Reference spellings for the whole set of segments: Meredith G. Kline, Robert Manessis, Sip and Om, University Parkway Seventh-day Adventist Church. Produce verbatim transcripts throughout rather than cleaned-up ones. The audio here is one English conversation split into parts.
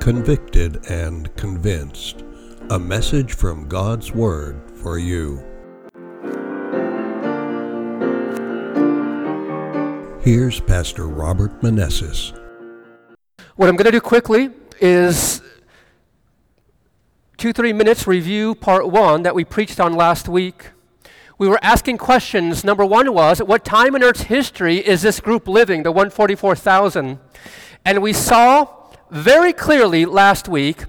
Convicted and Convinced, a message from God's Word for you. Here's Pastor Robert Manessis. What I'm going to do quickly is two, three minutes review part one that we preached on last week. We were asking questions. Number one was, at what time in Earth's history is this group living, the one hundred forty-four thousand? And we saw very clearly last week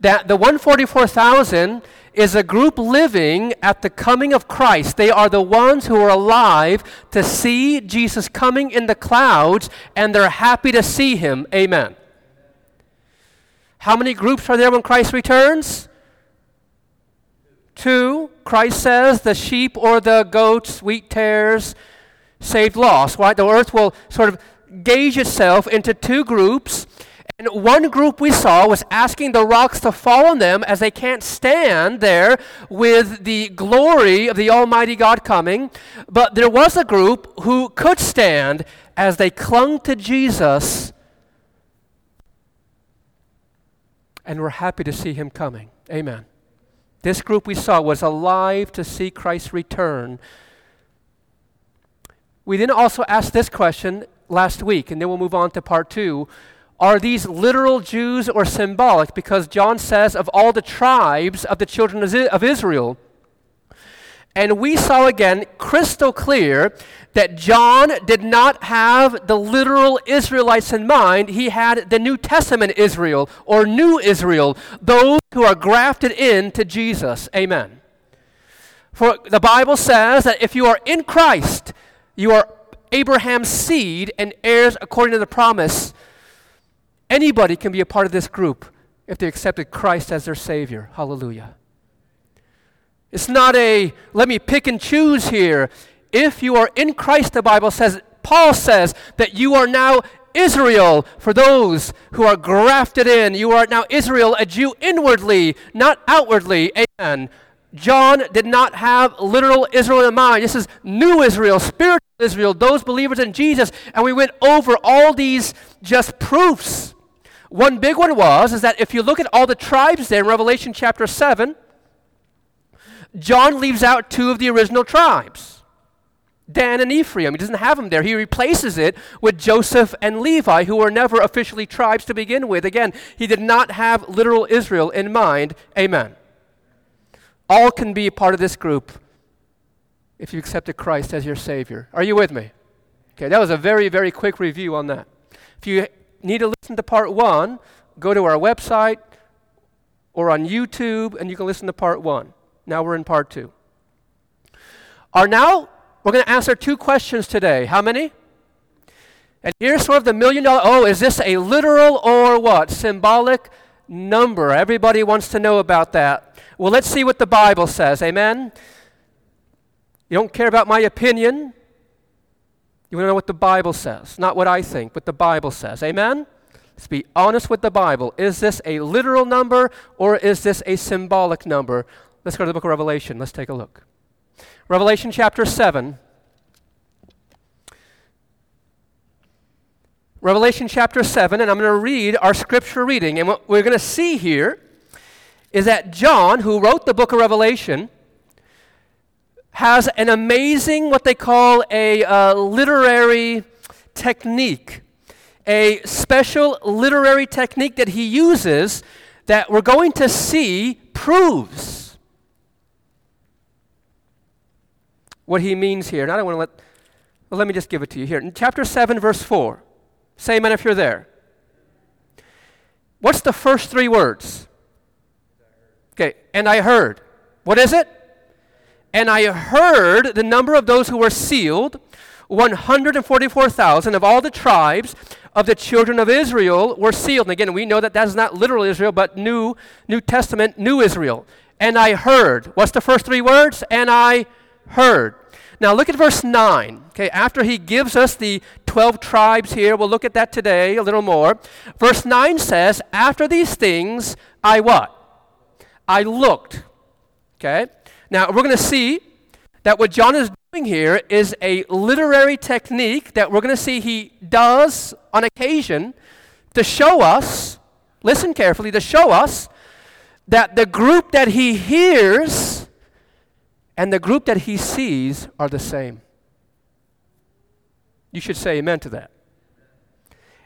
that the one hundred forty-four thousand is a group living at the coming of Christ. They are the ones who are alive to see Jesus coming in the clouds, and they're happy to see him. Amen. How many groups are there when Christ returns? Two. Christ says the sheep or the goats, wheat tares, saved, lost. Right? The earth will sort of gauge itself into two groups. And one group we saw was asking the rocks to fall on them as they can't stand there with the glory of the Almighty God coming. But there was a group who could stand as they clung to Jesus and were happy to see him coming. Amen. This group we saw was alive to see Christ's return. We then also asked this question last week, and then we'll move on to part two. Are these literal Jews or symbolic? Because John says of all the tribes of the children of Israel. And we saw again crystal clear that John did not have the literal Israelites in mind. He had the New Testament Israel or New Israel, those who are grafted into Jesus. Amen. For the Bible says that if you are in Christ, you are Abraham's seed and heirs according to the promise. Anybody can be a part of this group if they accepted Christ as their Savior. Hallelujah. It's not a, let me pick and choose here. If you are in Christ, the Bible says, Paul says, that you are now Israel for those who are grafted in. You are now Israel, a Jew inwardly, not outwardly. Amen. John did not have literal Israel in mind. This is new Israel, spiritual Israel, those believers in Jesus. And we went over all these just proofs. One big one was is that if you look at all the tribes there in Revelation chapter seven, John leaves out two of the original tribes, Dan and Ephraim. He doesn't have them there. He replaces it with Joseph and Levi, who were never officially tribes to begin with. Again, he did not have literal Israel in mind. Amen. All can be a part of this group if you accepted Christ as your Savior. Are you with me? Okay, that was a very, very quick review on that. If you need to listen to part one, go to our website or on YouTube, and you can listen to part one. Now we're in part two. Are now, we're going to answer two questions today. How many? And here's sort of the million dollar, oh, is this a literal or what? Symbolic number. Everybody wants to know about that. Well, let's see what the Bible says. Amen? You don't care about my opinion. You want to know what the Bible says. Not what I think, but the Bible says. Amen? Let's be honest with the Bible. Is this a literal number or is this a symbolic number? Let's go to the book of Revelation. Let's take a look. Revelation chapter seven. Revelation chapter seven, and I'm going to read our scripture reading. And what we're going to see here is that John, who wrote the book of Revelation, has an amazing, what they call a uh, literary technique, a special literary technique that he uses that we're going to see proves what he means here. And I don't want to let, well, let me just give it to you here. In chapter seven, verse four. Say amen if you're there. What's the first three words? Okay, and I heard. What is it? And I heard the number of those who were sealed, one hundred forty-four thousand of all the tribes of the children of Israel were sealed. And again, we know that that's not literal Israel, but New New Testament, New Israel. And I heard. What's the first three words? And I heard. Now look at verse nine. Okay, after he gives us the twelve tribes here, we'll look at that today a little more. Verse nine says, after these things, I what? I looked. Okay? Now we're going to see that what John is doing here is a literary technique that we're going to see he does on occasion to show us, listen carefully, to show us that the group that he hears and the group that he sees are the same. You should say amen to that.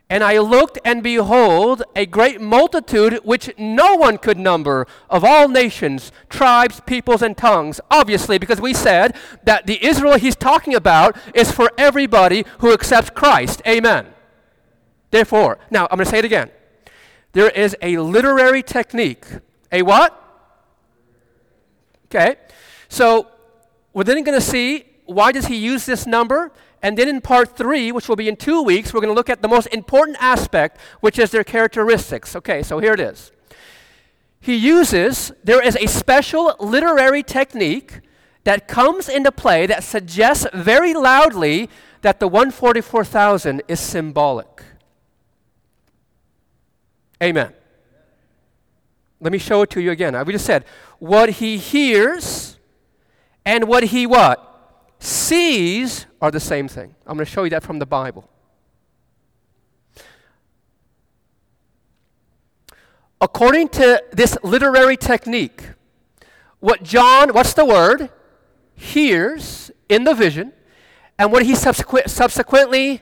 And I looked, and behold, a great multitude which no one could number, of all nations, tribes, peoples, and tongues. Obviously, because we said that the Israel he's talking about is for everybody who accepts Christ. Amen. Therefore, now I'm going to say it again. There is a literary technique. A what? Okay. So we're then going to see, why does he use this number? And then in part three, which will be in two weeks, we're going to look at the most important aspect, which is their characteristics. Okay, so here it is. He uses, there is a special literary technique that comes into play that suggests very loudly that the one hundred forty-four thousand is symbolic. Amen. Let me show it to you again. We just said, what he hears and what he what? Sees are the same thing. I'm going to show you that from the Bible. According to this literary technique, what John, what's the word, hears in the vision, and what he subsequent, subsequently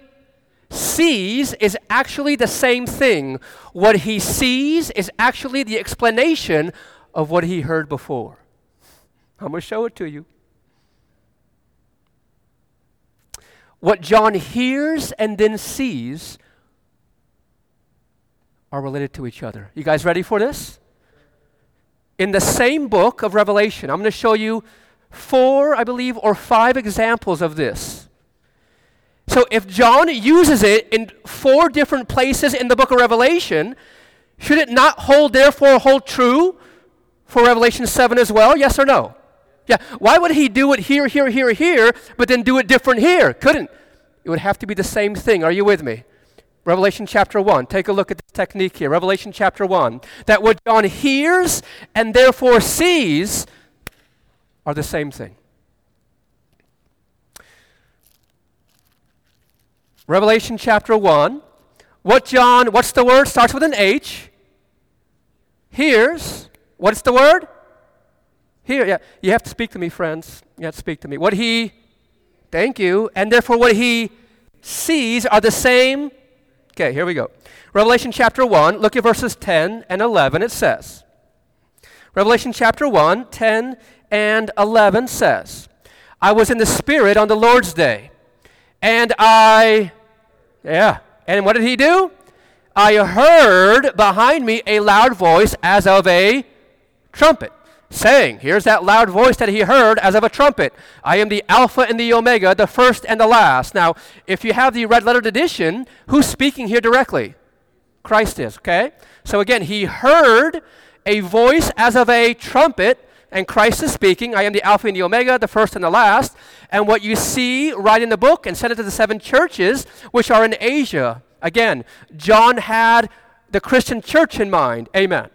sees is actually the same thing. What he sees is actually the explanation of what he heard before. I'm going to show it to you. What John hears and then sees are related to each other. You guys ready for this? In the same book of Revelation, I'm going to show you four, I believe, or five examples of this. So if John uses it in four different places in the book of Revelation, should it not hold, therefore, hold true for Revelation seven as well? Yes or no? Yeah, why would he do it here, here, here, here, but then do it different here? Couldn't. It would have to be the same thing. Are you with me? Revelation chapter one. Take a look at this technique here. Revelation chapter one. That what John hears and therefore sees are the same thing. Revelation chapter one. What John, what's the word? Starts with an H. Hears. What's the word? Here, yeah, you have to speak to me, friends. You have to speak to me. What he, thank you, and therefore what he sees are the same. Okay, here we go. Revelation chapter one, look at verses ten and eleven. It says, Revelation chapter one, ten and eleven says, I was in the Spirit on the Lord's day, and I, yeah, and what did he do? I heard behind me a loud voice as of a trumpet, saying, here's that loud voice that he heard as of a trumpet. I am the Alpha and the Omega, the first and the last. Now, if you have the red-lettered edition, who's speaking here directly? Christ is, okay? So again, he heard a voice as of a trumpet, and Christ is speaking. I am the Alpha and the Omega, the first and the last. And what you see, right in the book, and sent it to the seven churches, which are in Asia. Again, John had the Christian church in mind. Amen.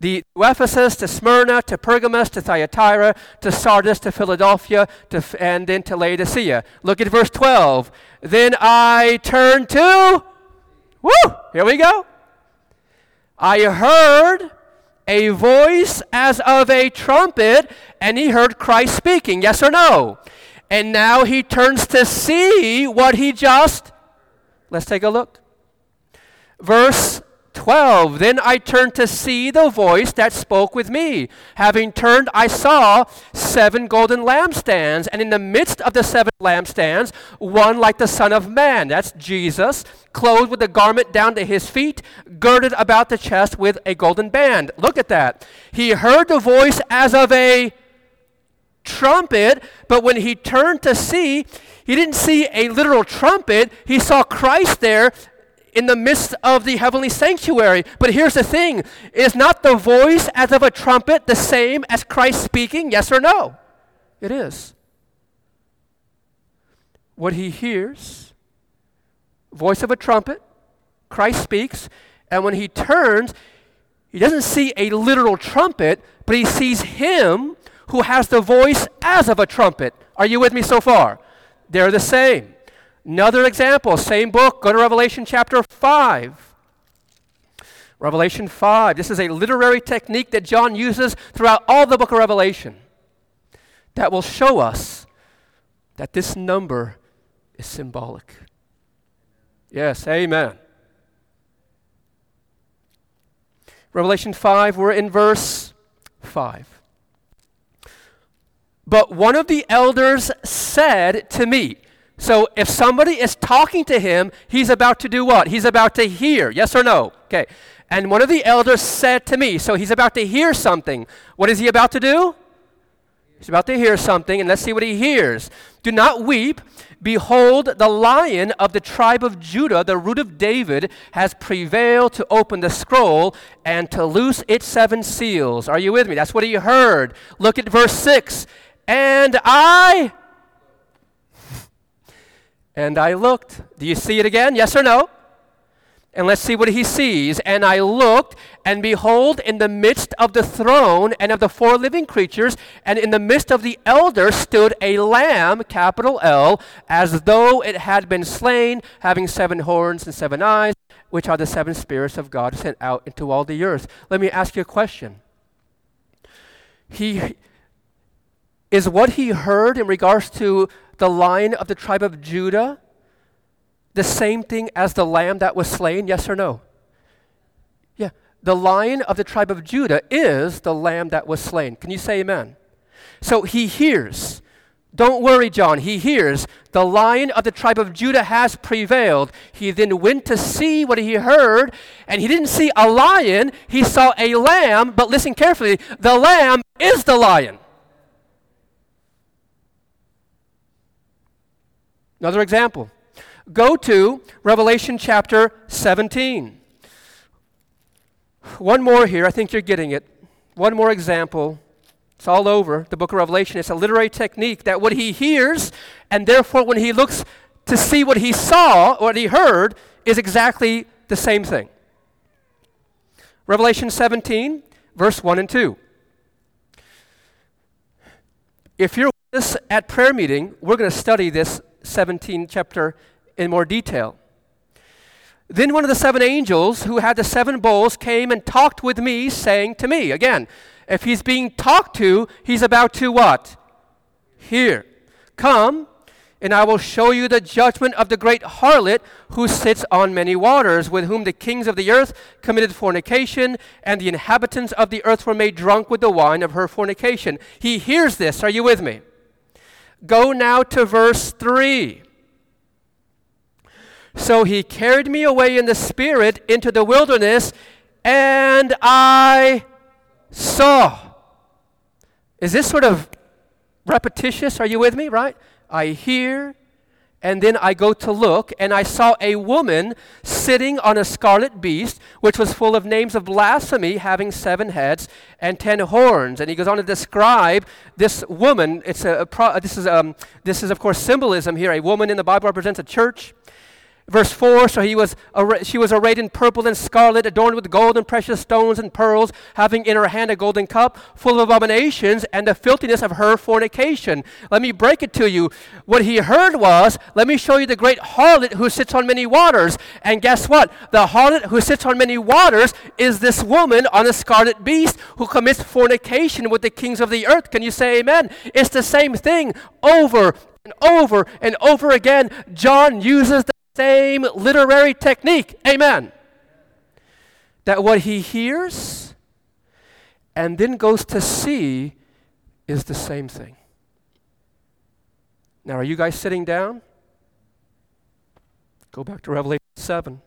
The Ephesus, to Smyrna, to Pergamos, to Thyatira, to Sardis, to Philadelphia, to, and then to Laodicea. Look at verse twelve. Then I turned to, woo, here we go. I heard a voice as of a trumpet, and he heard Christ speaking, yes or no? And now he turns to see what he just, let's take a look. Verse twelve, then I turned to see the voice that spoke with me. Having turned, I saw seven golden lampstands, and in the midst of the seven lampstands, one like the Son of Man, that's Jesus, clothed with a garment down to his feet, girded about the chest with a golden band. Look at that. He heard the voice as of a trumpet, but when he turned to see, he didn't see a literal trumpet. He saw Christ there in the midst of the heavenly sanctuary. But here's the thing. Is not the voice as of a trumpet the same as Christ speaking? Yes or no? It is. What he hears, voice of a trumpet, Christ speaks, and when he turns, he doesn't see a literal trumpet, but he sees him who has the voice as of a trumpet. Are you with me so far? They're the same. Another example, same book, go to Revelation chapter five. Revelation five. This is a literary technique that John uses throughout all the book of Revelation that will show us that this number is symbolic. Yes, amen. Revelation five, we're in verse five. But one of the elders said to me, so if somebody is talking to him, he's about to do what? He's about to hear, yes or no? Okay, and one of the elders said to me, so he's about to hear something. What is he about to do? He's about to hear something, and let's see what he hears. Do not weep. Behold, the Lion of the tribe of Judah, the root of David, has prevailed to open the scroll and to loose its seven seals. Are you with me? That's what he heard. Look at verse six. And I, and I looked. Do you see it again? Yes or no? And let's see what he sees. And I looked, and behold, in the midst of the throne and of the four living creatures, and in the midst of the elder stood a lamb, capital L, as though it had been slain, having seven horns and seven eyes, which are the seven spirits of God sent out into all the earth. Let me ask you a question. He, is what he heard in regards to the Lion of the tribe of Judah the same thing as the lamb that was slain, yes or no? Yeah, the Lion of the tribe of Judah is the lamb that was slain. Can you say amen? So he hears. Don't worry, John, he hears. The Lion of the tribe of Judah has prevailed. He then went to see what he heard, and he didn't see a lion, he saw a lamb, but listen carefully, the lamb is the lion. Another example. Go to Revelation chapter seventeen. One more here. I think you're getting it. One more example. It's all over the book of Revelation. It's a literary technique that what he hears, and therefore when he looks to see what he saw, what he heard, is exactly the same thing. Revelation seventeen, verse one and two. If you're with us at prayer meeting, we're going to study this seventeen chapter in more detail. Then one of the seven angels who had the seven bowls came and talked with me, saying to me, again, if he's being talked to, he's about to what? Hear. Come, and I will show you the judgment of the great harlot who sits on many waters, with whom the kings of the earth committed fornication, and the inhabitants of the earth were made drunk with the wine of her fornication. He hears this. Are you with me? Go now to verse three. So he carried me away in the spirit into the wilderness, and I saw. Is this sort of repetitious? Are you with me, right? I hear, and then I go to look, and I saw a woman sitting on a scarlet beast, which was full of names of blasphemy, having seven heads and ten horns. And he goes on to describe this woman. It's a, a pro, this is um this is of course symbolism here. A woman in the Bible represents a church. Verse four, so he was, she was arrayed in purple and scarlet, adorned with gold and precious stones and pearls, having in her hand a golden cup full of abominations and the filthiness of her fornication. Let me break it to you. What he heard was, let me show you the great harlot who sits on many waters. And guess what? The harlot who sits on many waters is this woman on a scarlet beast who commits fornication with the kings of the earth. Can you say amen? It's the same thing over and over and over again. John uses the same literary technique, amen, that what he hears and then goes to see is the same thing. Now, are you guys sitting down? Go back to Revelation seven.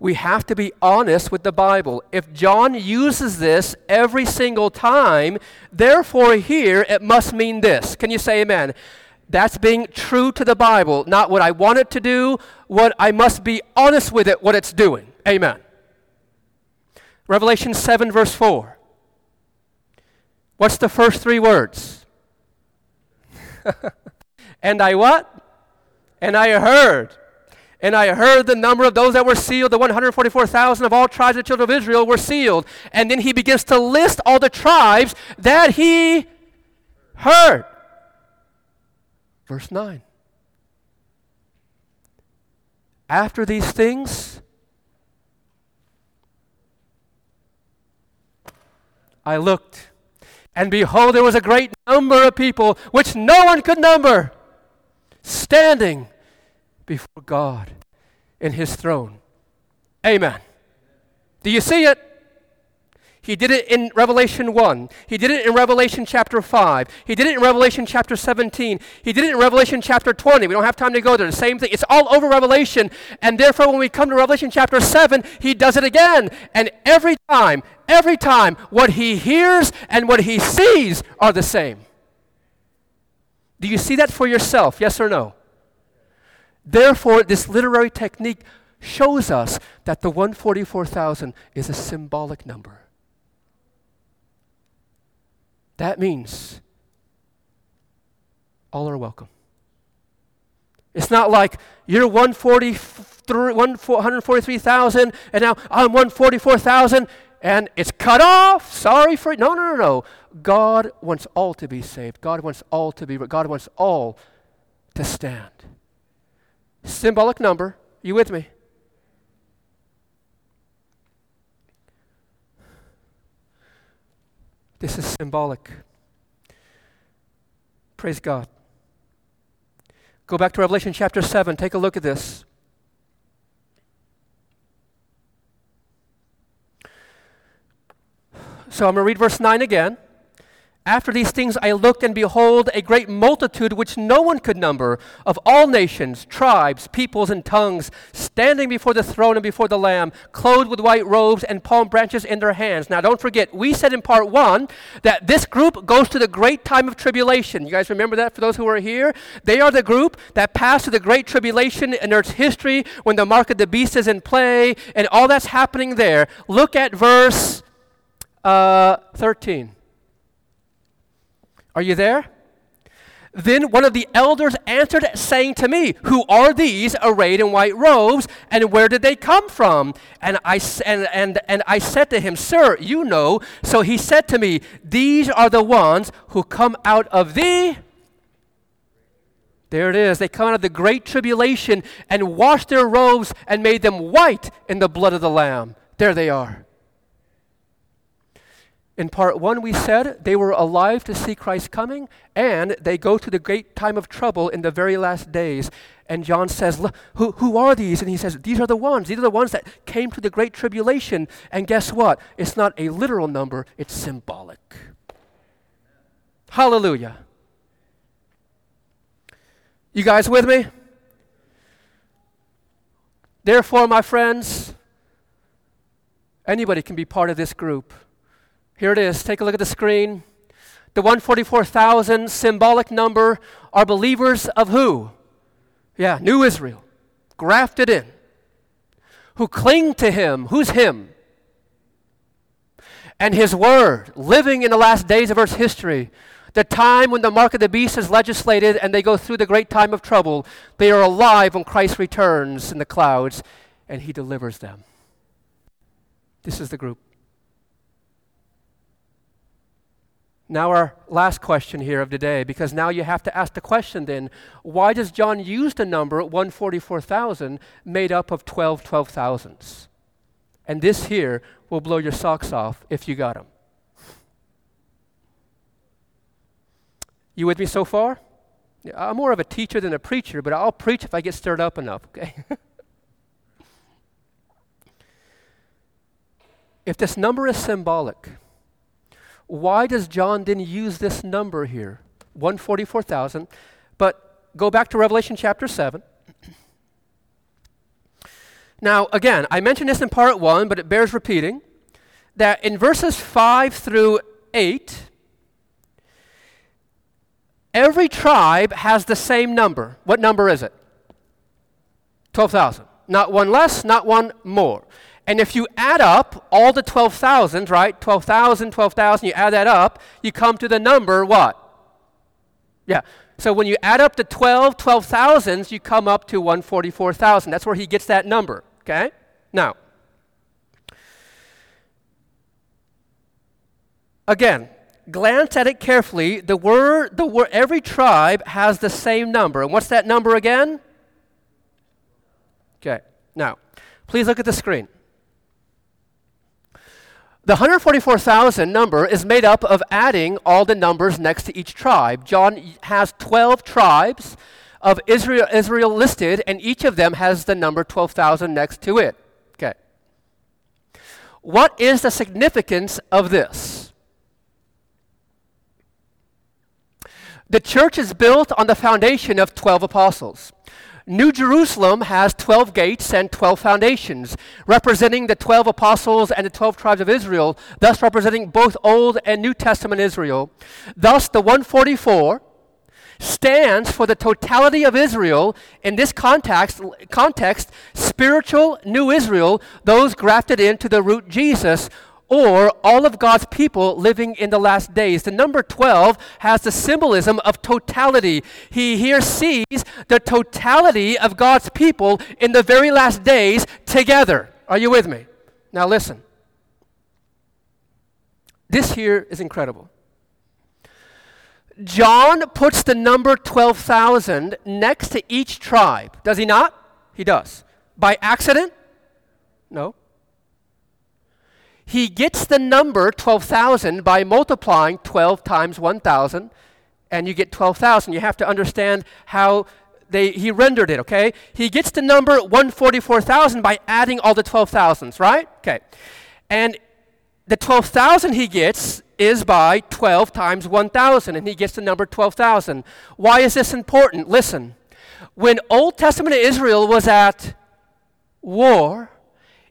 We have to be honest with the Bible. If John uses this every single time, therefore here it must mean this. Can you say amen? That's being true to the Bible, not what I want it to do, what I must be honest with it, what it's doing. Amen. Revelation seven, verse four. What's the first three words? And I what? And I heard. And I heard the number of those that were sealed, the one hundred forty-four thousand of all tribes of the children of Israel were sealed. And then he begins to list all the tribes that he heard. Verse nine. After these things, I looked, and behold, there was a great number of people, which no one could number, standing before God in his throne. Amen. Do you see it? He did it in Revelation one. He did it in Revelation chapter five. He did it in Revelation chapter seventeen. He did it in Revelation chapter twenty. We don't have time to go there. The same thing. It's all over Revelation. And therefore, when we come to Revelation chapter seven, he does it again. And every time, every time, what he hears and what he sees are the same. Do you see that for yourself? Yes or no? Therefore, this literary technique shows us that the one hundred forty-four thousand is a symbolic number. That means all are welcome. It's not like you're one hundred forty-three thousand and now I'm one hundred forty-four thousand and it's cut off. Sorry for it. No, no, no, no. God wants all to be saved. God wants all to be, God wants all to stand. Symbolic number. You with me? This is symbolic. Praise God. Go back to Revelation chapter seven. Take a look at this. So I'm going to read verse nine again. After these things I looked, and behold, a great multitude which no one could number, of all nations, tribes, peoples, and tongues, standing before the throne and before the Lamb, clothed with white robes and palm branches in their hands. Now, don't forget, we said in part one that this group goes to the great time of tribulation. You guys remember that for those who are here? They are the group that passed through the great tribulation in Earth's history when the mark of the beast is in play and all that's happening there. Look at verse uh, thirteen. Are you there? Then one of the elders answered, saying to me, who are these arrayed in white robes, and where did they come from? And I, and, and, and I said to him, sir, you know. So he said to me, these are the ones who come out of the... There it is. They come out of the great tribulation and washed their robes and made them white in the blood of the Lamb. There they are. In part one, we said they were alive to see Christ coming, and they go to the great time of trouble in the very last days. And John says, who, who are these? And he says, these are the ones. These are the ones that came to the great tribulation. And guess what? It's not a literal number. It's symbolic. Hallelujah. You guys with me? Therefore, my friends, anybody can be part of this group. Here it is. Take a look at the screen. The one hundred forty-four thousand symbolic number are believers of who? Yeah, New Israel, grafted in, who cling to him. Who's him? And his word, living in the last days of Earth's history, the time when the mark of the beast is legislated and they go through the great time of trouble. They are alive when Christ returns in the clouds and he delivers them. This is the group. Now our last question here of today, because now you have to ask the question then, why does John use the number one hundred forty-four thousand made up of twelve twelve-thousandths? And this here will blow your socks off if you got them. You with me so far? I'm more of a teacher than a preacher, but I'll preach if I get stirred up enough, okay? If this number is symbolic, why does John then use this number here, one hundred forty-four thousand? But go back to Revelation chapter seven. Now, again, I mentioned this in part one, but it bears repeating, that in verses five through eight, every tribe has the same number. What number is it? twelve thousand. Not one less, not one more. And if you add up all the twelve thousand, right, twelve thousand, twelve thousand, you add that up, you come to the number what? Yeah. So when you add up the twelve, twelve thousands, you come up to one hundred forty-four thousand. That's where he gets that number, okay? Now, again, glance at it carefully. The word, the word, every tribe has the same number. And what's that number again? Okay. Now, please look at the screen. The one hundred forty-four thousand number is made up of adding all the numbers next to each tribe. John has twelve tribes of Israel, Israel listed, and each of them has the number twelve thousand next to it. Okay. What is the significance of this? The church is built on the foundation of twelve apostles. New Jerusalem has twelve gates and twelve foundations, representing the twelve apostles and the twelve tribes of Israel, thus representing both Old and New Testament Israel. Thus, the one forty-four stands for the totality of Israel, in this context, context, spiritual New Israel, those grafted into the root Jesus, or all of God's people living in the last days. The number twelve has the symbolism of totality. He here sees the totality of God's people in the very last days together. Are you with me? Now listen. This here is incredible. John puts the number twelve thousand next to each tribe. Does he not? He does. By accident? No. He gets the number twelve thousand by multiplying twelve times one thousand, and you get twelve thousand. You have to understand how they he rendered it, okay? He gets the number one hundred forty-four thousand by adding all the twelve thousands, right? Okay. And the twelve thousand he gets is by twelve times one thousand, and he gets the number twelve thousand. Why is this important? Listen. When Old Testament Israel was at war,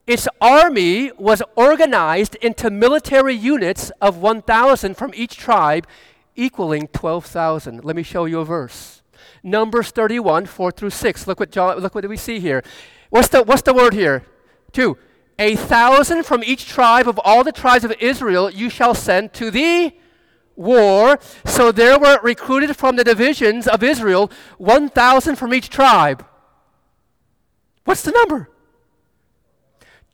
its army was organized into military units of one thousand from each tribe, equaling twelve thousand. Let me show you a verse. Numbers thirty-one, four through six. Look what, John, look what we see here. What's the, what's the word here? Two. A thousand from each tribe of all the tribes of Israel you shall send to the war. So there were recruited from the divisions of Israel one thousand from each tribe. What's the number?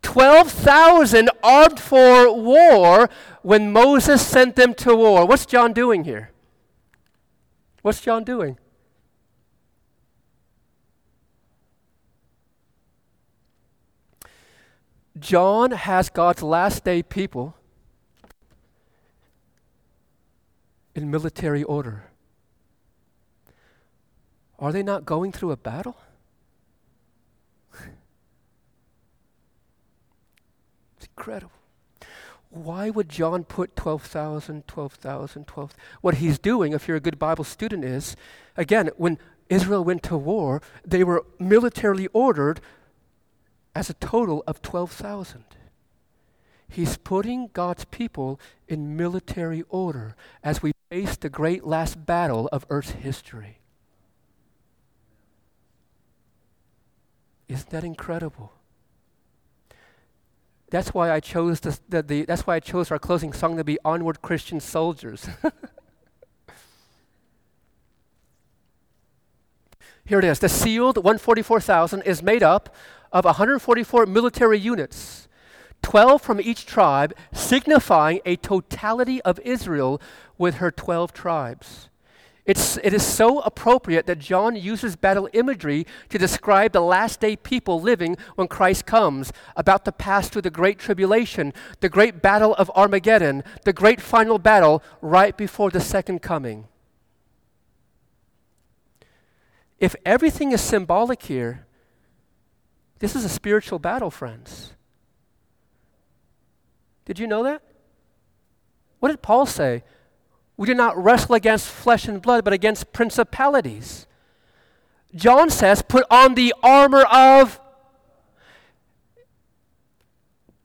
twelve thousand armed for war when Moses sent them to war. What's John doing here? What's John doing? John has God's last day people in military order. Are they not going through a battle? Incredible. Why would John put twelve thousand, twelve thousand, twelve thousand? What he's doing, if you're a good Bible student, is, again, when Israel went to war, they were militarily ordered as a total of twelve thousand. He's putting God's people in military order as we face the great last battle of Earth's history. Isn't that incredible? That's why I chose the, the, the. That's why I chose our closing song to be "Onward, Christian Soldiers." Here it is. The sealed one hundred forty-four thousand is made up of one hundred forty-four military units, twelve from each tribe, signifying a totality of Israel with her twelve tribes. It's, it is so appropriate that John uses battle imagery to describe the last day people living when Christ comes, about to pass through the great tribulation, the great battle of Armageddon, the great final battle right before the second coming. If everything is symbolic here, this is a spiritual battle, friends. Did you know that? What did Paul say? We do not wrestle against flesh and blood, but against principalities. John says, put on the armor of...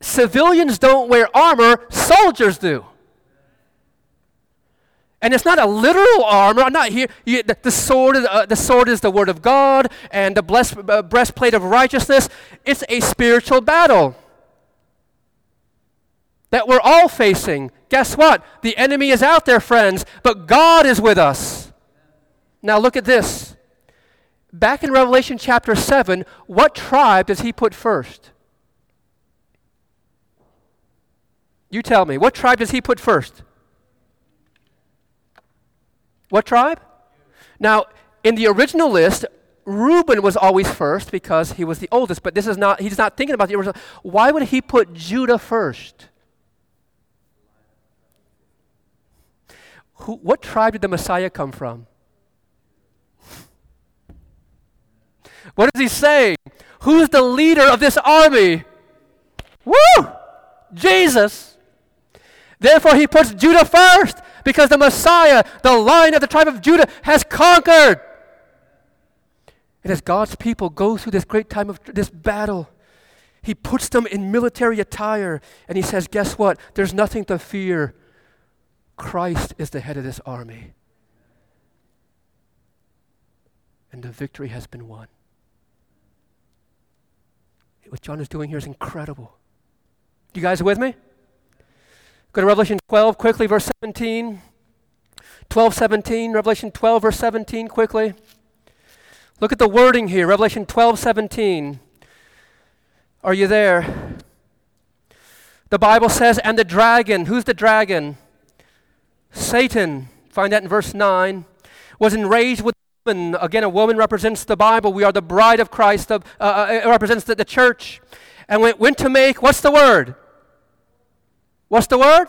Civilians don't wear armor, soldiers do. And it's not a literal armor. I'm not here. You, the, the, sword, uh, the sword is the word of God, and the blessed, uh, breastplate of righteousness. It's a spiritual battle that we're all facing. Guess what? The enemy is out there, friends, but God is with us. Now look at this. Back in Revelation chapter seven, what tribe does he put first? You tell me. What tribe does he put first? What tribe? Now, in the original list, Reuben was always first because he was the oldest, but this is not, he's not thinking about the original. Why would he put Judah first? Who, what tribe did the Messiah come from? What is he saying? Who's the leader of this army? Woo! Jesus. Therefore, he puts Judah first because the Messiah, the Lion of the tribe of Judah, has conquered. And as God's people go through this great time of this battle, he puts them in military attire, and he says, guess what? There's nothing to fear. Christ is the head of this army. And the victory has been won. What John is doing here is incredible. You guys with me? Go to Revelation twelve quickly, verse seventeen. twelve seventeen, Revelation twelve, verse seventeen, quickly. Look at the wording here, Revelation twelve seventeen. Are you there? The Bible says, and the dragon, who's the dragon? Satan, find that in verse nine, was enraged with the woman. Again, a woman represents the Bible. We are the bride of Christ, the, uh, it represents the, the church. And went, went to make, what's the word? What's the word?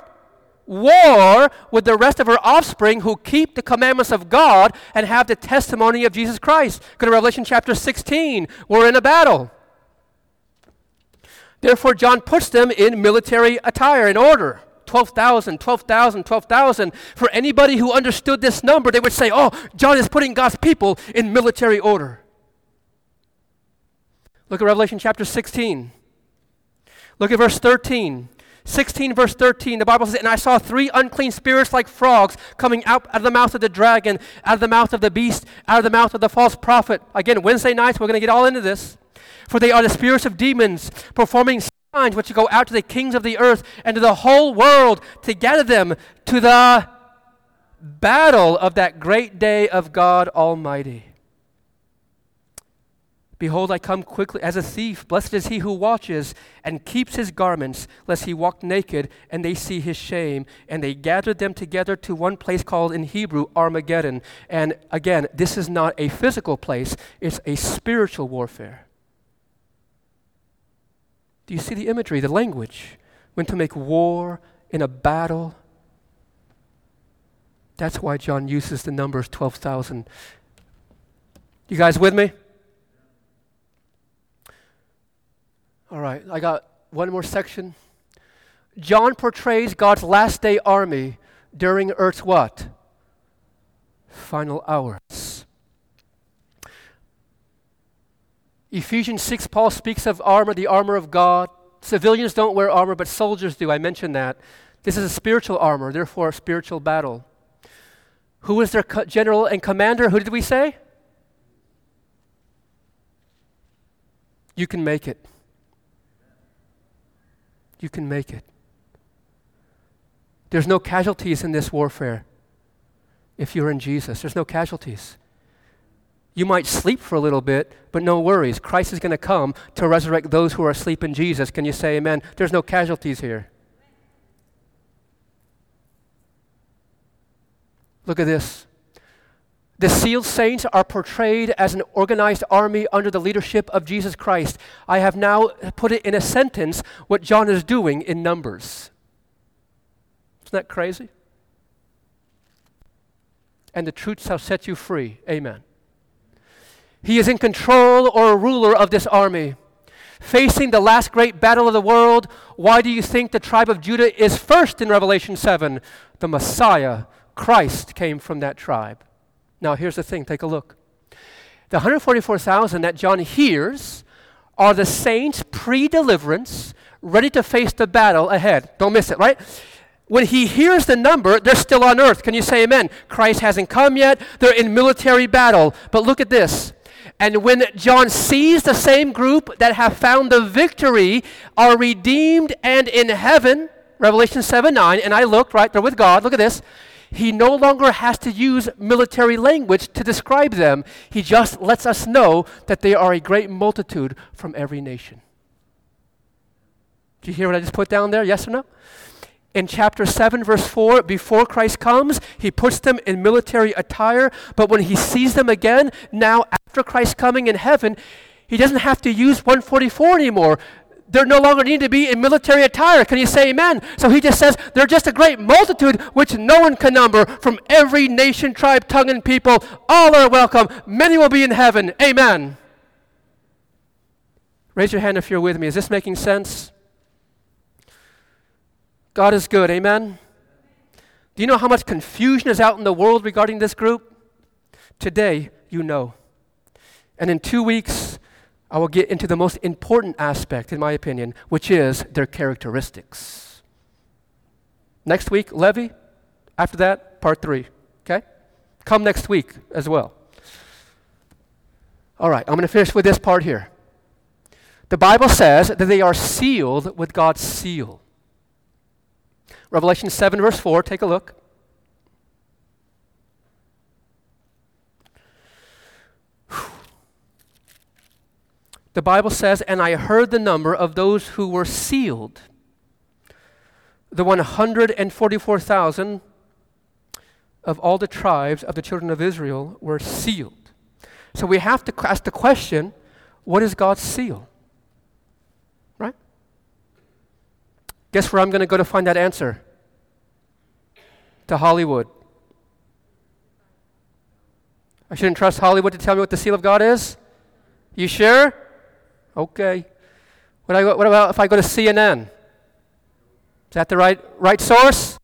War with the rest of her offspring who keep the commandments of God and have the testimony of Jesus Christ. Go to Revelation chapter sixteen. We're in a battle. Therefore, John puts them in military attire in order. twelve thousand, twelve thousand, twelve thousand. For anybody who understood this number, they would say, oh, John is putting God's people in military order. Look at Revelation chapter sixteen. Look at verse thirteen. sixteen verse thirteen, the Bible says, and I saw three unclean spirits like frogs coming out, out of the mouth of the dragon, out of the mouth of the beast, out of the mouth of the false prophet. Again, Wednesday nights, we're going to get all into this. For they are the spirits of demons, performing signs which go out to the kings of the earth and to the whole world to gather them to the battle of that great day of God Almighty. Behold, I come quickly as a thief. Blessed is he who watches and keeps his garments, lest he walk naked, and they see his shame. And they gathered them together to one place called in Hebrew Armageddon. And again, this is not a physical place. It's a spiritual warfare. Do you see the imagery, the language? When to make war in a battle. That's why John uses the numbers twelve thousand. You guys with me? All right, I got one more section. John portrays God's last day army during Earth's what? Final hours. Ephesians six, Paul speaks of armor, the armor of God. Civilians don't wear armor, but soldiers do. I mentioned that. This is a spiritual armor, therefore a spiritual battle. Who is their co- general and commander? Who did we say? You can make it. You can make it. There's no casualties in this warfare if you're in Jesus. There's no casualties. You might sleep for a little bit, but no worries. Christ is going to come to resurrect those who are asleep in Jesus. Can you say amen? There's no casualties here. Look at this. The sealed saints are portrayed as an organized army under the leadership of Jesus Christ. I have now put it in a sentence what John is doing in Numbers. Isn't that crazy? And the truth shall set you free. Amen. He is in control or a ruler of this army. Facing the last great battle of the world, why do you think the tribe of Judah is first in Revelation seven? The Messiah, Christ, came from that tribe. Now, here's the thing. Take a look. The one hundred forty-four thousand that John hears are the saints pre-deliverance, ready to face the battle ahead. Don't miss it, right? When he hears the number, they're still on earth. Can you say amen? Christ hasn't come yet. They're in military battle. But look at this. And when John sees the same group that have found the victory are redeemed and in heaven, Revelation seven nine, and I looked, right? They're with God. Look at this. He no longer has to use military language to describe them. He just lets us know that they are a great multitude from every nation. Do you hear what I just put down there? Yes or no? In chapter seven, verse four, before Christ comes, he puts them in military attire, but when he sees them again, now after Christ's coming in heaven, he doesn't have to use one forty-four anymore. there no longer need to be in military attire. Can you say amen? So he just says, they're just a great multitude which no one can number, from every nation, tribe, tongue, and people. All are welcome. Many will be in heaven. Amen. Raise your hand if you're with me. Is this making sense? God is good. Amen. Do you know how much confusion is out in the world regarding this group? Today, you know. And in two weeks, I will get into the most important aspect, in my opinion, which is their characteristics. Next week, Levy. After that, part three. Okay? Come next week as well. All right, I'm going to finish with this part here. The Bible says that they are sealed with God's seal. Revelation seven, verse four, take a look. The Bible says, and I heard the number of those who were sealed, the one hundred forty-four thousand of all the tribes of the children of Israel were sealed. So we have to ask the question, what is God's seal? Right? Guess where I'm going to go to find that answer? To Hollywood. I shouldn't trust Hollywood to tell me what the seal of God is? You sure? Okay. What, I go, what about if I go to C N N? Is that the right right source?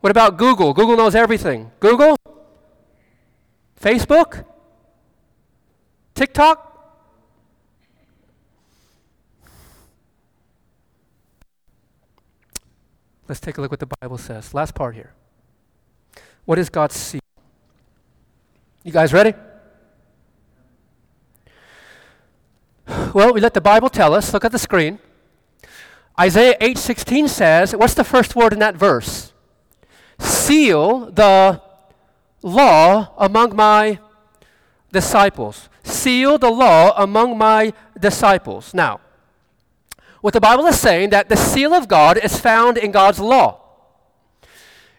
What about Google? Google knows everything. Google? Facebook? TikTok? Let's take a look what the Bible says. Last part here. What is God's seal? You guys ready? Well, we let the Bible tell us. Look at the screen. Isaiah eight sixteen says, what's the first word in that verse? Seal the law among my disciples. Seal the law among my disciples. Now, what the Bible is saying, that the seal of God is found in God's law.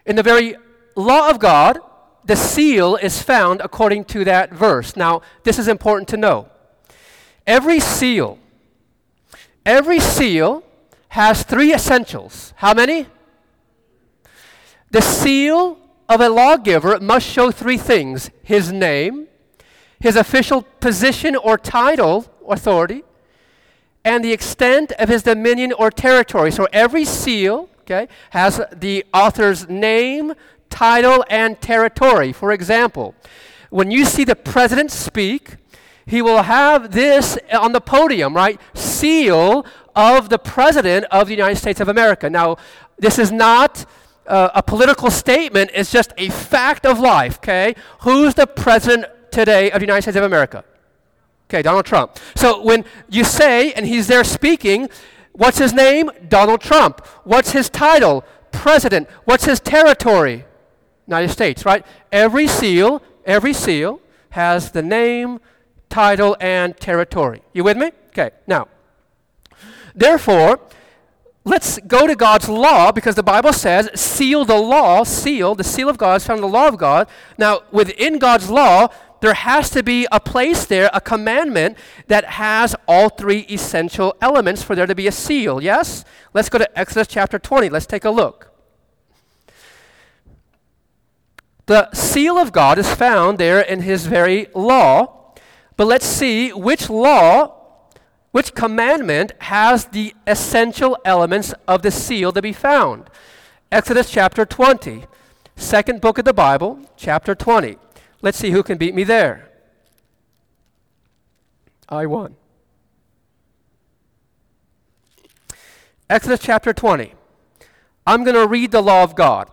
In the very law of God, the seal is found according to that verse. Now, this is important to know. Every seal, every seal has three essentials. How many? The seal of a lawgiver must show three things: his name, his official position or title, authority, and the extent of his dominion or territory. So every seal, okay, has the author's name, title, and territory. For example, when you see the president speak, he will have this on the podium, right? Seal of the President of the United States of America. Now, this is not uh, a political statement. It's just a fact of life, okay? Who's the President today of the United States of America? Okay, Donald Trump. So when you say, and he's there speaking, what's his name? Donald Trump. What's his title? President. What's his territory? United States, right? Every seal, every seal has the name, title, and territory. You with me? Okay. Now, therefore, let's go to God's law, because the Bible says, seal the law, seal, the seal of God is found in the law of God. Now, within God's law, there has to be a place there, a commandment that has all three essential elements for there to be a seal. Yes? Let's go to Exodus chapter twenty. Let's take a look. The seal of God is found there in his very law. But let's see which law, which commandment has the essential elements of the seal to be found. Exodus chapter twenty, second book of the Bible, chapter twenty. Let's see who can beat me there. I won. Exodus chapter twenty. I'm going to read the law of God.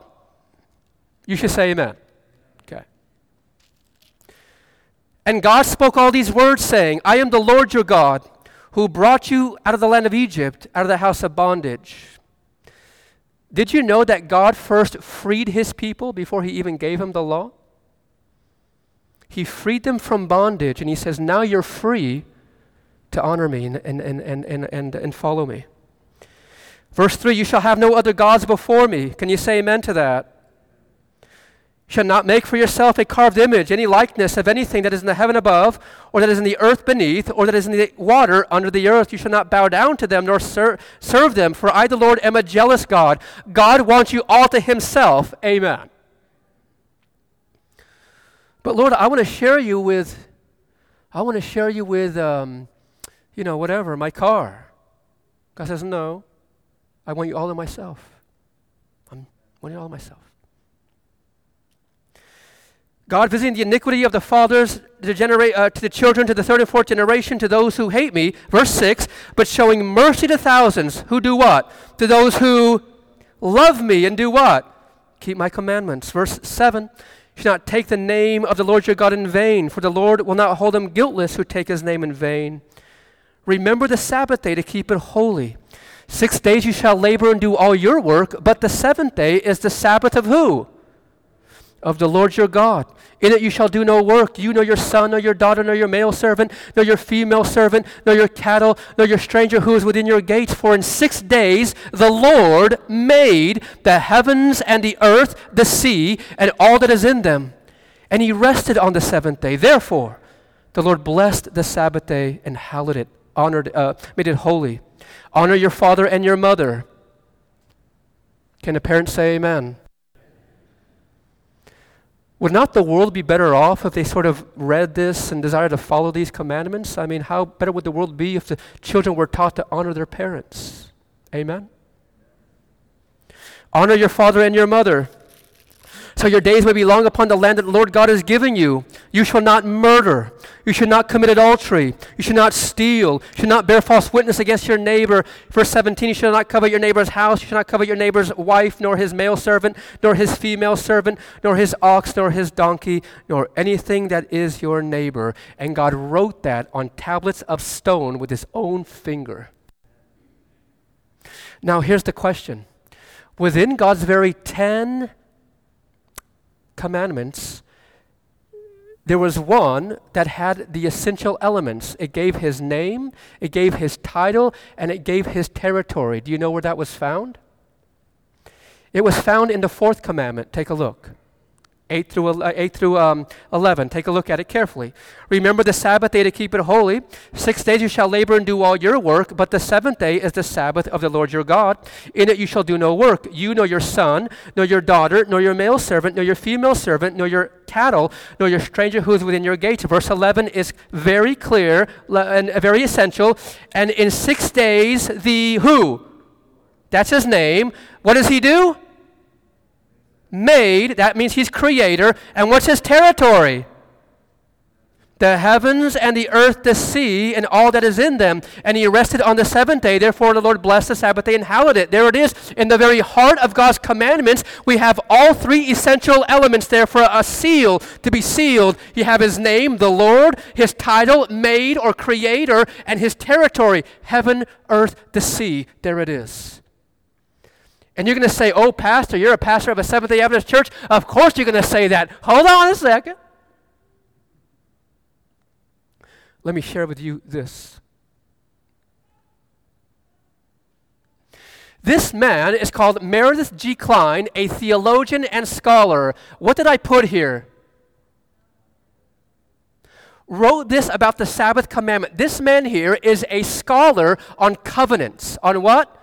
You should say amen. And God spoke all these words, saying, I am the Lord your God, who brought you out of the land of Egypt, out of the house of bondage. Did you know that God first freed his people before he even gave them the law? He freed them from bondage, and he says, now you're free to honor me and, and, and, and, and, and follow me. Verse three, you shall have no other gods before me. Can you say amen to that? shall not make for yourself a carved image, any likeness of anything that is in the heaven above, or that is in the earth beneath, or that is in the water under the earth. You shall not bow down to them, nor ser- serve them, for I, the Lord, am a jealous God. God wants you all to himself. Amen. But Lord, I want to share you with, I want to share you with, um, you know, whatever, my car. God says, no, I want you all to myself. I'm, I want you all to myself. God visiting the iniquity of the fathers to, generate, uh, to the children, to the third and fourth generation, to those who hate me. Verse six, but showing mercy to thousands who do what? To those who love me and do what? Keep my commandments. Verse seven, do not take the name of the Lord your God in vain, for the Lord will not hold them guiltless who take his name in vain. Remember the Sabbath day to keep it holy. Six days you shall labor and do all your work, but the seventh day is the Sabbath of who? Of the Lord your God. In it you shall do no work, you nor your son, nor your daughter, nor your male servant, nor your female servant, nor your cattle, nor your stranger who is within your gates. For in six days the Lord made the heavens and the earth, the sea, and all that is in them. And he rested on the seventh day. Therefore, the Lord blessed the Sabbath day and hallowed it, honored, uh, made it holy. Honor your father and your mother. Can a parent say amen? Would not the world be better off if they sort of read this and desired to follow these commandments? I mean, how better would the world be if the children were taught to honor their parents? Amen? Honor your father and your mother, so your days may be long upon the land that the Lord God has given you. You shall not murder. You shall not commit adultery. You shall not steal. You shall not bear false witness against your neighbor. Verse seventeen, you shall not covet your neighbor's house. You shall not covet your neighbor's wife, nor his male servant, nor his female servant, nor his ox, nor his donkey, nor anything that is your neighbor. And God wrote that on tablets of stone with his own finger. Now here's the question. Within God's very ten commandments, there was one that had the essential elements. It gave his name, it gave his title, and it gave his territory. Do you know where that was found? It was found in the fourth commandment. Take a look. eight through, uh, eight through um, eleven. Take a look at it carefully. Remember the Sabbath day to keep it holy. Six days you shall labor and do all your work, but the seventh day is the Sabbath of the Lord your God. In it you shall do no work. You nor your son, nor your daughter, nor your male servant, nor your female servant, nor your cattle, nor your stranger who is within your gates. Verse eleven is very clear and very essential. And in six days the who? That's his name. What does he do? Made, that means he's creator. And what's his territory? The heavens and the earth, the sea, and all that is in them. And he rested on the seventh day. Therefore, the Lord blessed the Sabbath day and hallowed it. There it is. In the very heart of God's commandments, we have all three essential elements there for a seal to be sealed. You have his name, the Lord, his title, made or creator, and his territory, heaven, earth, the sea. There it is. And you're going to say, oh, pastor, you're a pastor of a Seventh-day Adventist church. Of course you're going to say that. Hold on a second. Let me share with you this. This man is called Meredith G. Kline, a theologian and scholar. What did I put here? Wrote this about the Sabbath commandment. This man here is a scholar on covenants. On what?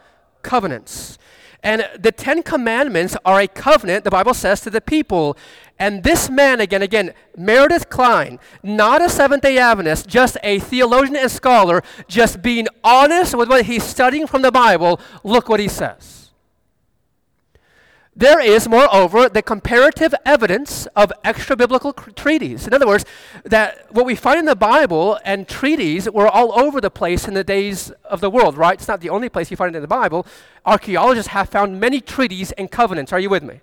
Covenants. And the Ten Commandments are a covenant, the Bible says, to the people. And this man, again, again, Meredith Kline, not a Seventh-day Adventist, just a theologian and scholar, just being honest with what he's studying from the Bible, look what he says. There is, moreover, the comparative evidence of extra-biblical cr- treaties. In other words, that what we find in the Bible and treaties were all over the place in the days of the world, right? It's not the only place you find it in the Bible. Archaeologists have found many treaties and covenants. Are you with me?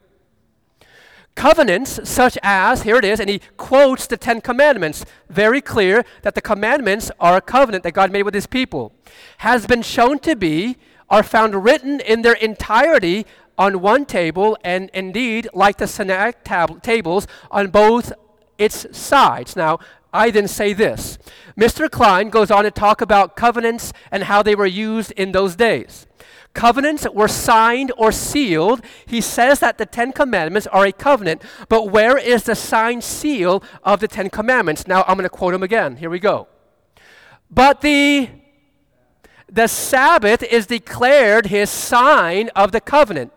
Covenants such as, here it is, and he quotes the Ten Commandments, very clear that the commandments are a covenant that God made with his people, has been shown to be, are found written in their entirety on one table, and indeed, like the Sinai tab- tables, on both its sides. Now, I then say this. Mister Kline goes on to talk about covenants and how they were used in those days. Covenants were signed or sealed. He says that the Ten Commandments are a covenant, but where is the signed seal of the Ten Commandments? Now I'm going to quote him again. Here we go. But the, the Sabbath is declared his sign of the covenant.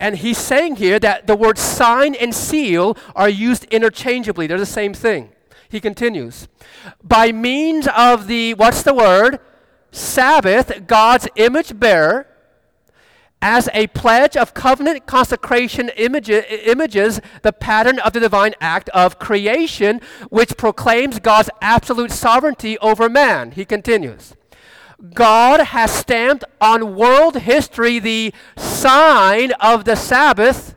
And he's saying here that the words sign and seal are used interchangeably. They're the same thing. He continues. By means of the, what's the word? Sabbath, God's image bearer, as a pledge of covenant consecration image, images the pattern of the divine act of creation, which proclaims God's absolute sovereignty over man. He continues. God has stamped on world history the sign of the Sabbath.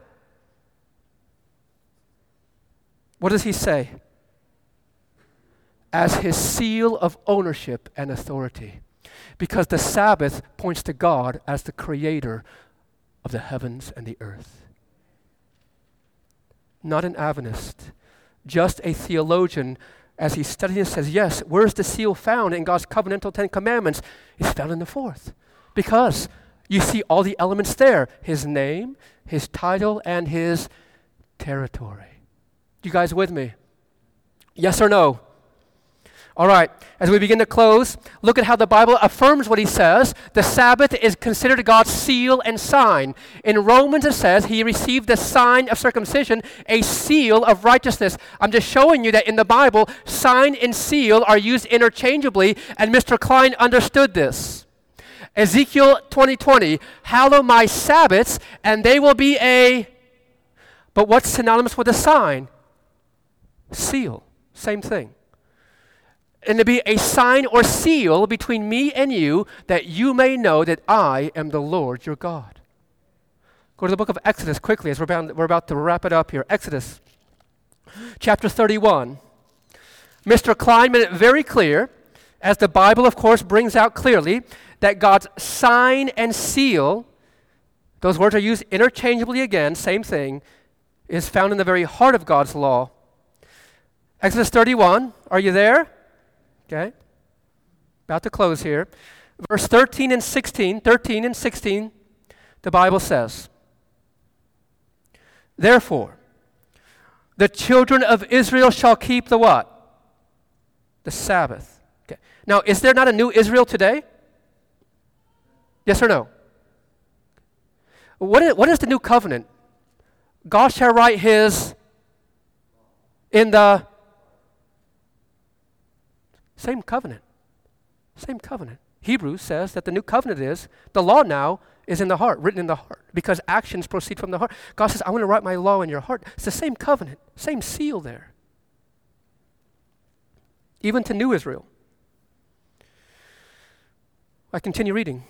What does he say? As his seal of ownership and authority. Because the Sabbath points to God as the creator of the heavens and the earth. Not an Adventist, just a theologian. As he studies this, says, yes, where's the seal found in God's covenantal Ten Commandments? It's found in the fourth. Because you see all the elements there. His name, his title, and his territory. You guys with me? Yes or no? All right. As we begin to close, look at how the Bible affirms what he says. The Sabbath is considered God's seal and sign. In Romans it says he received the sign of circumcision, a seal of righteousness. I'm just showing you that in the Bible, sign and seal are used interchangeably, and Mister Kline understood this. Ezekiel twenty twenty, hallow my Sabbaths, and they will be a... But what's synonymous with a sign? Seal. Same thing. And to be a sign or seal between me and you, that you may know that I am the Lord your God. Go to the book of Exodus quickly as we're about, we're about to wrap it up here. Exodus chapter thirty-one. Mister Kline made it very clear, as the Bible, of course, brings out clearly, that God's sign and seal, those words are used interchangeably again, same thing, is found in the very heart of God's law. Exodus thirty-one, are you there? Okay, about to close here. Verse thirteen and sixteen, thirteen and sixteen, the Bible says, therefore, the children of Israel shall keep the what? The Sabbath. Okay. Now, is there not a new Israel today? Yes or no? What is, what is the new covenant? God shall write his in the... Same covenant. Same covenant. Hebrews says that the new covenant is, the law now is in the heart, written in the heart, because actions proceed from the heart. God says, I want to write my law in your heart. It's the same covenant, same seal there. Even to new Israel. I continue reading.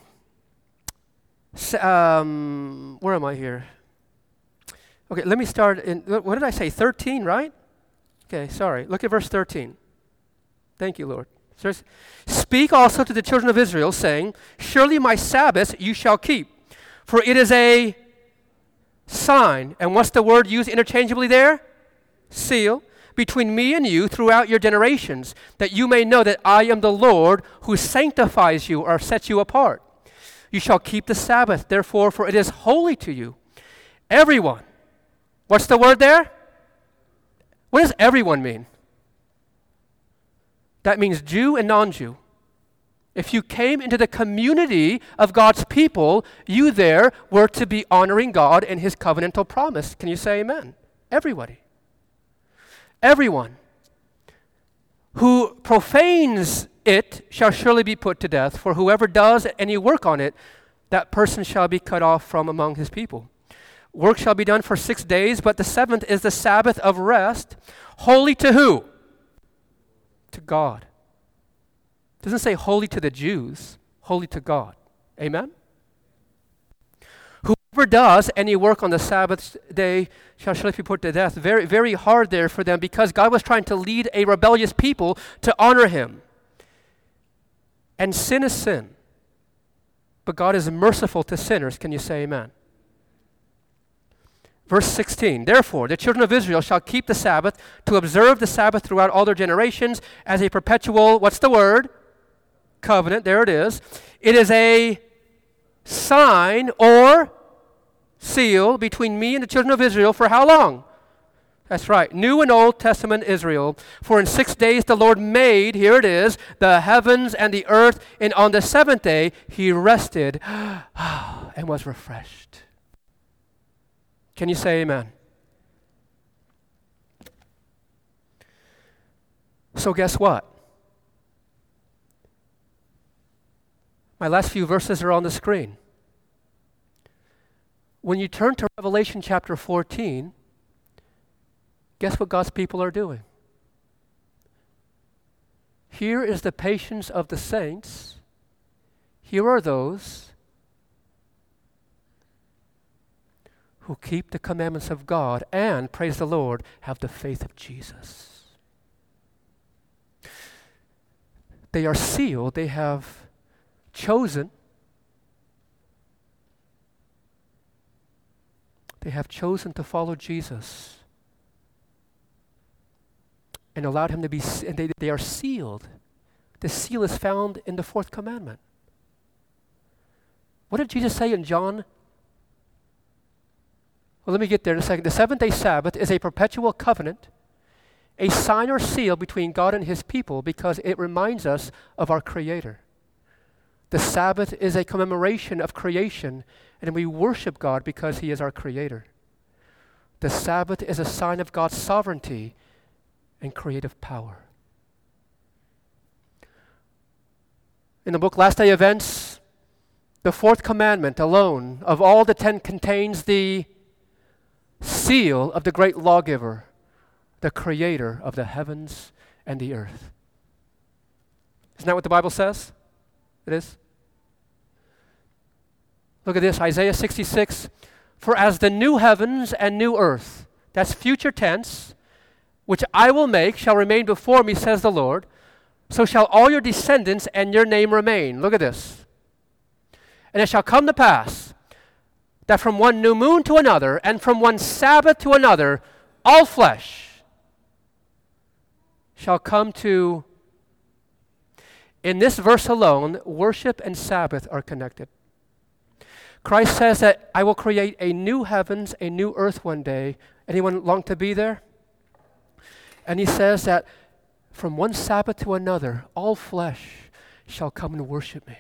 Um, where am I here? Okay, let me start in, what did I say, thirteen, right? Okay, sorry. Look at verse thirteen. Thank you, Lord. Speak also to the children of Israel, saying, surely my Sabbaths you shall keep, for it is a sign. And what's the word used interchangeably there? Seal. Between me and you throughout your generations, that you may know that I am the Lord who sanctifies you or sets you apart. You shall keep the Sabbath, therefore, for it is holy to you. Everyone. What's the word there? What does everyone mean? That means Jew and non-Jew. If you came into the community of God's people, you there were to be honoring God and his covenantal promise. Can you say amen? Everybody. Everyone who profanes it shall surely be put to death, for whoever does any work on it, that person shall be cut off from among his people. Work shall be done for six days, but the seventh is the Sabbath of rest, holy to who? To God. It doesn't say holy to the Jews, holy to God. Amen? Whoever does any work on the Sabbath day shall surely be put to death. Very, very hard there for them, because God was trying to lead a rebellious people to honor him. And sin is sin. But God is merciful to sinners. Can you say amen? Verse sixteen, therefore the children of Israel shall keep the Sabbath to observe the Sabbath throughout all their generations as a perpetual, what's the word? Covenant, there it is. It is a sign or seal between me and the children of Israel for how long? That's right, New and Old Testament Israel. For in six days the Lord made, here it is, the heavens and the earth, and on the seventh day he rested and was refreshed. Can you say amen? So guess what? My last few verses are on the screen. When you turn to Revelation chapter fourteen, guess what God's people are doing? Here is the patience of the saints. Here are those who keep the commandments of God and, praise the Lord, have the faith of Jesus. They are sealed. They have chosen. They have chosen to follow Jesus. And allowed him to be, and they, they are sealed. The seal is found in the fourth commandment. What did Jesus say in John? Well, let me get there in a second. The seventh day Sabbath is a perpetual covenant, a sign or seal between God and his people because it reminds us of our Creator. The Sabbath is a commemoration of creation, and we worship God because he is our Creator. The Sabbath is a sign of God's sovereignty and creative power. In the book Last Day Events, the fourth commandment alone of all the ten contains the seal of the great lawgiver, the creator of the heavens and the earth. Isn't that what the Bible says? It is. Look at this, Isaiah sixty-six, for as the new heavens and new earth, that's future tense, which I will make shall remain before me, says the Lord, so shall all your descendants and your name remain. Look at this. And it shall come to pass that from one new moon to another and from one Sabbath to another, all flesh shall come to, in this verse alone, worship and Sabbath are connected. Christ says that I will create a new heavens, a new earth one day. Anyone long to be there? And he says that from one Sabbath to another, all flesh shall come and worship me.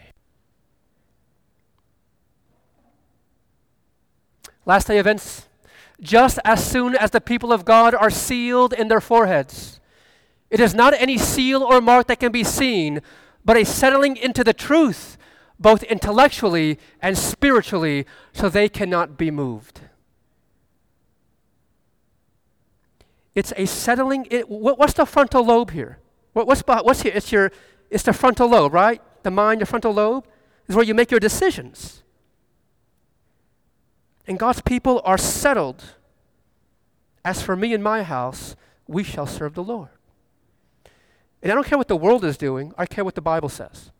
Last day events, just as soon as the people of God are sealed in their foreheads, it is not any seal or mark that can be seen, but a settling into the truth, both intellectually and spiritually, so they cannot be moved. It's a settling. It, what, what's the frontal lobe here? What, what's what's here? It's your. It's the frontal lobe, right? The mind, your frontal lobe, is where you make your decisions. And God's people are settled. As for me and my house, we shall serve the Lord. And I don't care what the world is doing. I care what the Bible says.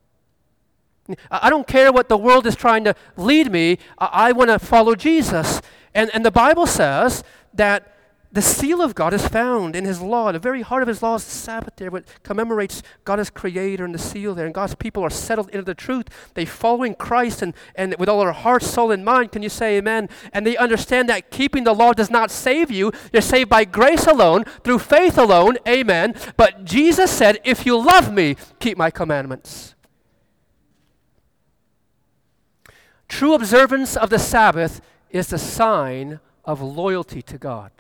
I don't care what the world is trying to lead me. I, I want to follow Jesus. And and the Bible says that. The seal of God is found in his law. The very heart of his law is the Sabbath there, which commemorates God as creator and the seal there. And God's people are settled into the truth. They following Christ and, and with all their heart, soul, and mind. Can you say amen? And they understand that keeping the law does not save you. You're saved by grace alone, through faith alone. Amen. But Jesus said, if you love me, keep my commandments. True observance of the Sabbath is the sign of loyalty to God.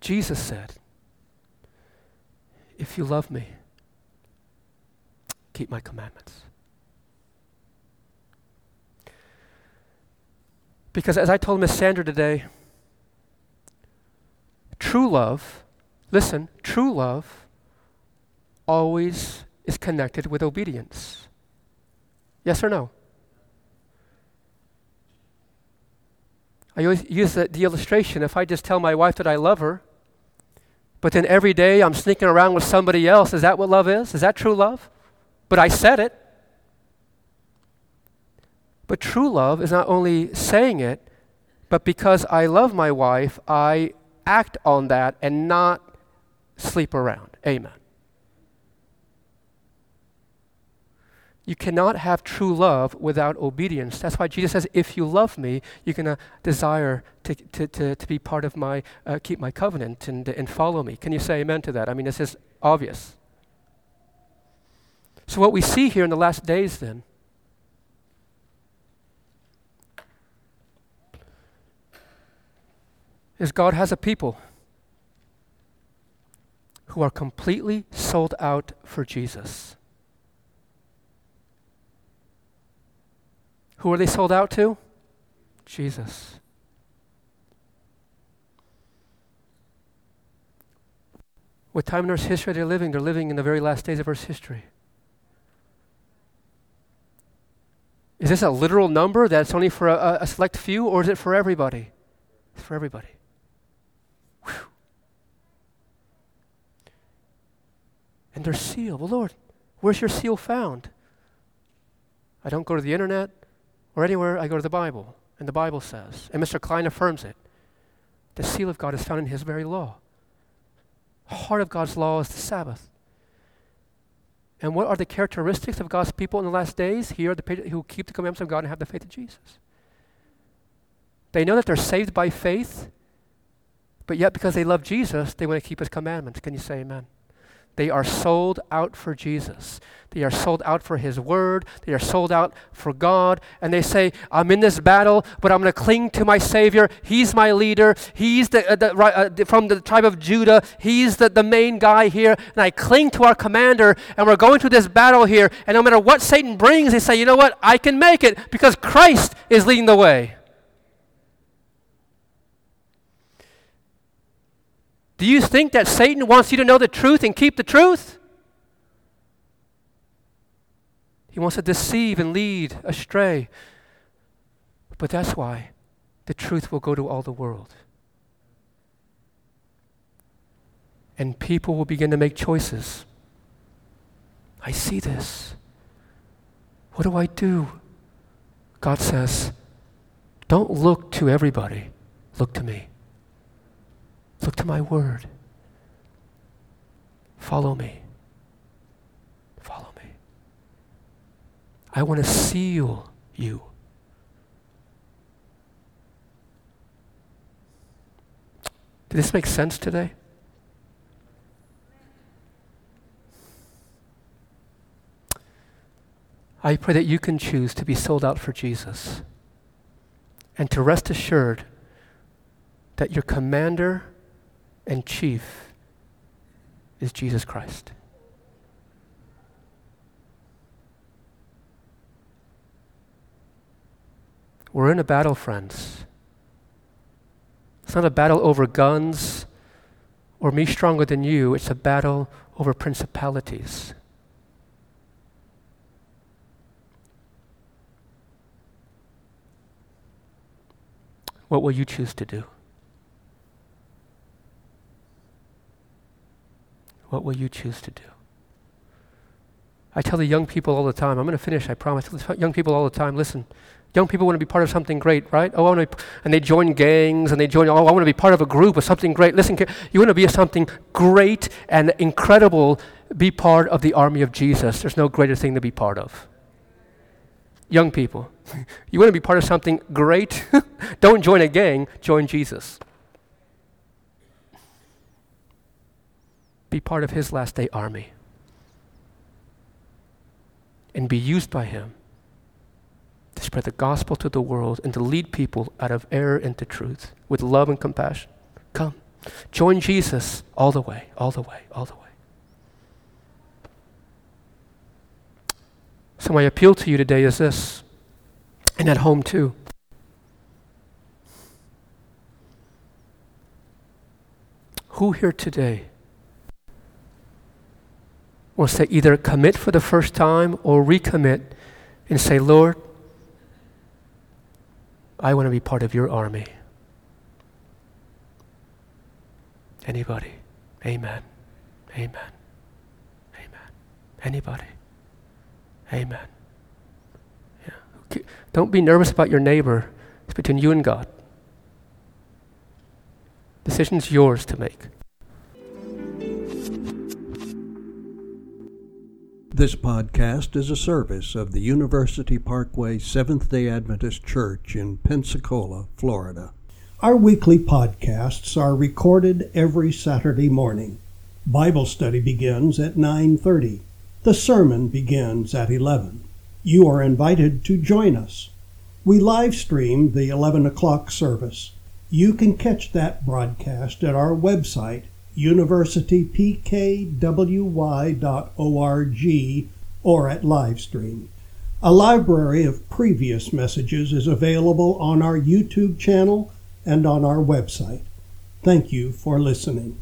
Jesus said, if you love me, keep my commandments. Because as I told Miss Sandra today, true love, listen, true love always is connected with obedience. Yes or no? I always use the, the illustration, if I just tell my wife that I love her, but then every day I'm sneaking around with somebody else. Is that what love is? Is that true love? But I said it. But true love is not only saying it, but because I love my wife, I act on that and not sleep around. Amen. You cannot have true love without obedience. That's why Jesus says, if you love me, you're going to desire to, to, to, to be part of my, uh, keep my covenant and, and follow me. Can you say amen to that? I mean, it's just obvious. So what we see here in the last days then is God has a people who are completely sold out for Jesus. Who are they sold out to? Jesus. What time in Earth's history they're living? They're living in the very last days of Earth's history. Is this a literal number that's only for a, a select few, or is it for everybody? It's for everybody. Whew. And they're sealed. Well, Lord, where's your seal found? I don't go to the internet. Or anywhere, I go to the Bible, and the Bible says, and Mister Kline affirms it, the seal of God is found in his very law. The heart of God's law is the Sabbath. And what are the characteristics of God's people in the last days? Here are the people who keep the commandments of God and have the faith of Jesus. They know that they're saved by faith, but yet because they love Jesus, they want to keep his commandments. Can you say amen? They are sold out for Jesus. They are sold out for his word. They are sold out for God. And they say, I'm in this battle, but I'm going to cling to my Savior. He's my leader. He's the, uh, the, uh, the from the tribe of Judah. He's the, the main guy here. And I cling to our commander, and we're going through this battle here. And no matter what Satan brings, they say, you know what? I can make it because Christ is leading the way. Do you think that Satan wants you to know the truth and keep the truth? He wants to deceive and lead astray. But that's why the truth will go to all the world. And people will begin to make choices. I see this. What do I do? God says, don't look to everybody. Look to me. Look to my word. Follow me. Follow me. I want to seal you. Did this make sense today? I pray that you can choose to be sold out for Jesus and to rest assured that your commander and chief is Jesus Christ. We're in a battle, friends. It's not a battle over guns or me stronger than you. It's a battle over principalities. What will you choose to do? What will you choose to do? I tell the young people all the time, I'm going to finish, I promise. Young people all the time, listen, young people want to be part of something great, right? Oh, I want to be, and they join gangs, and they join, oh, I want to be part of a group or something great. Listen, you want to be of something great and incredible, be part of the army of Jesus. There's no greater thing to be part of. Young people, you want to be part of something great? Don't join a gang, join Jesus. Be part of his last day army and be used by him to spread the gospel to the world and to lead people out of error into truth with love and compassion. Come, join Jesus all the way, all the way, all the way. So my appeal to you today is this, and at home too. Who here today wants to either commit for the first time or recommit and say, Lord, I want to be part of your army? Anybody? Amen. Amen. Amen. Anybody? Amen. Yeah. Okay. Don't be nervous about your neighbor. It's between you and God. Decision's yours to make. This podcast is a service of the University Parkway Seventh-day Adventist Church in Pensacola, Florida. Our weekly podcasts are recorded every Saturday morning. Bible study begins at nine thirty. The sermon begins at eleven. You are invited to join us. We live stream the eleven o'clock service. You can catch that broadcast at our website, university p k w y dot org, or at Livestream. A library of previous messages is available on our YouTube channel and on our website. Thank you for listening.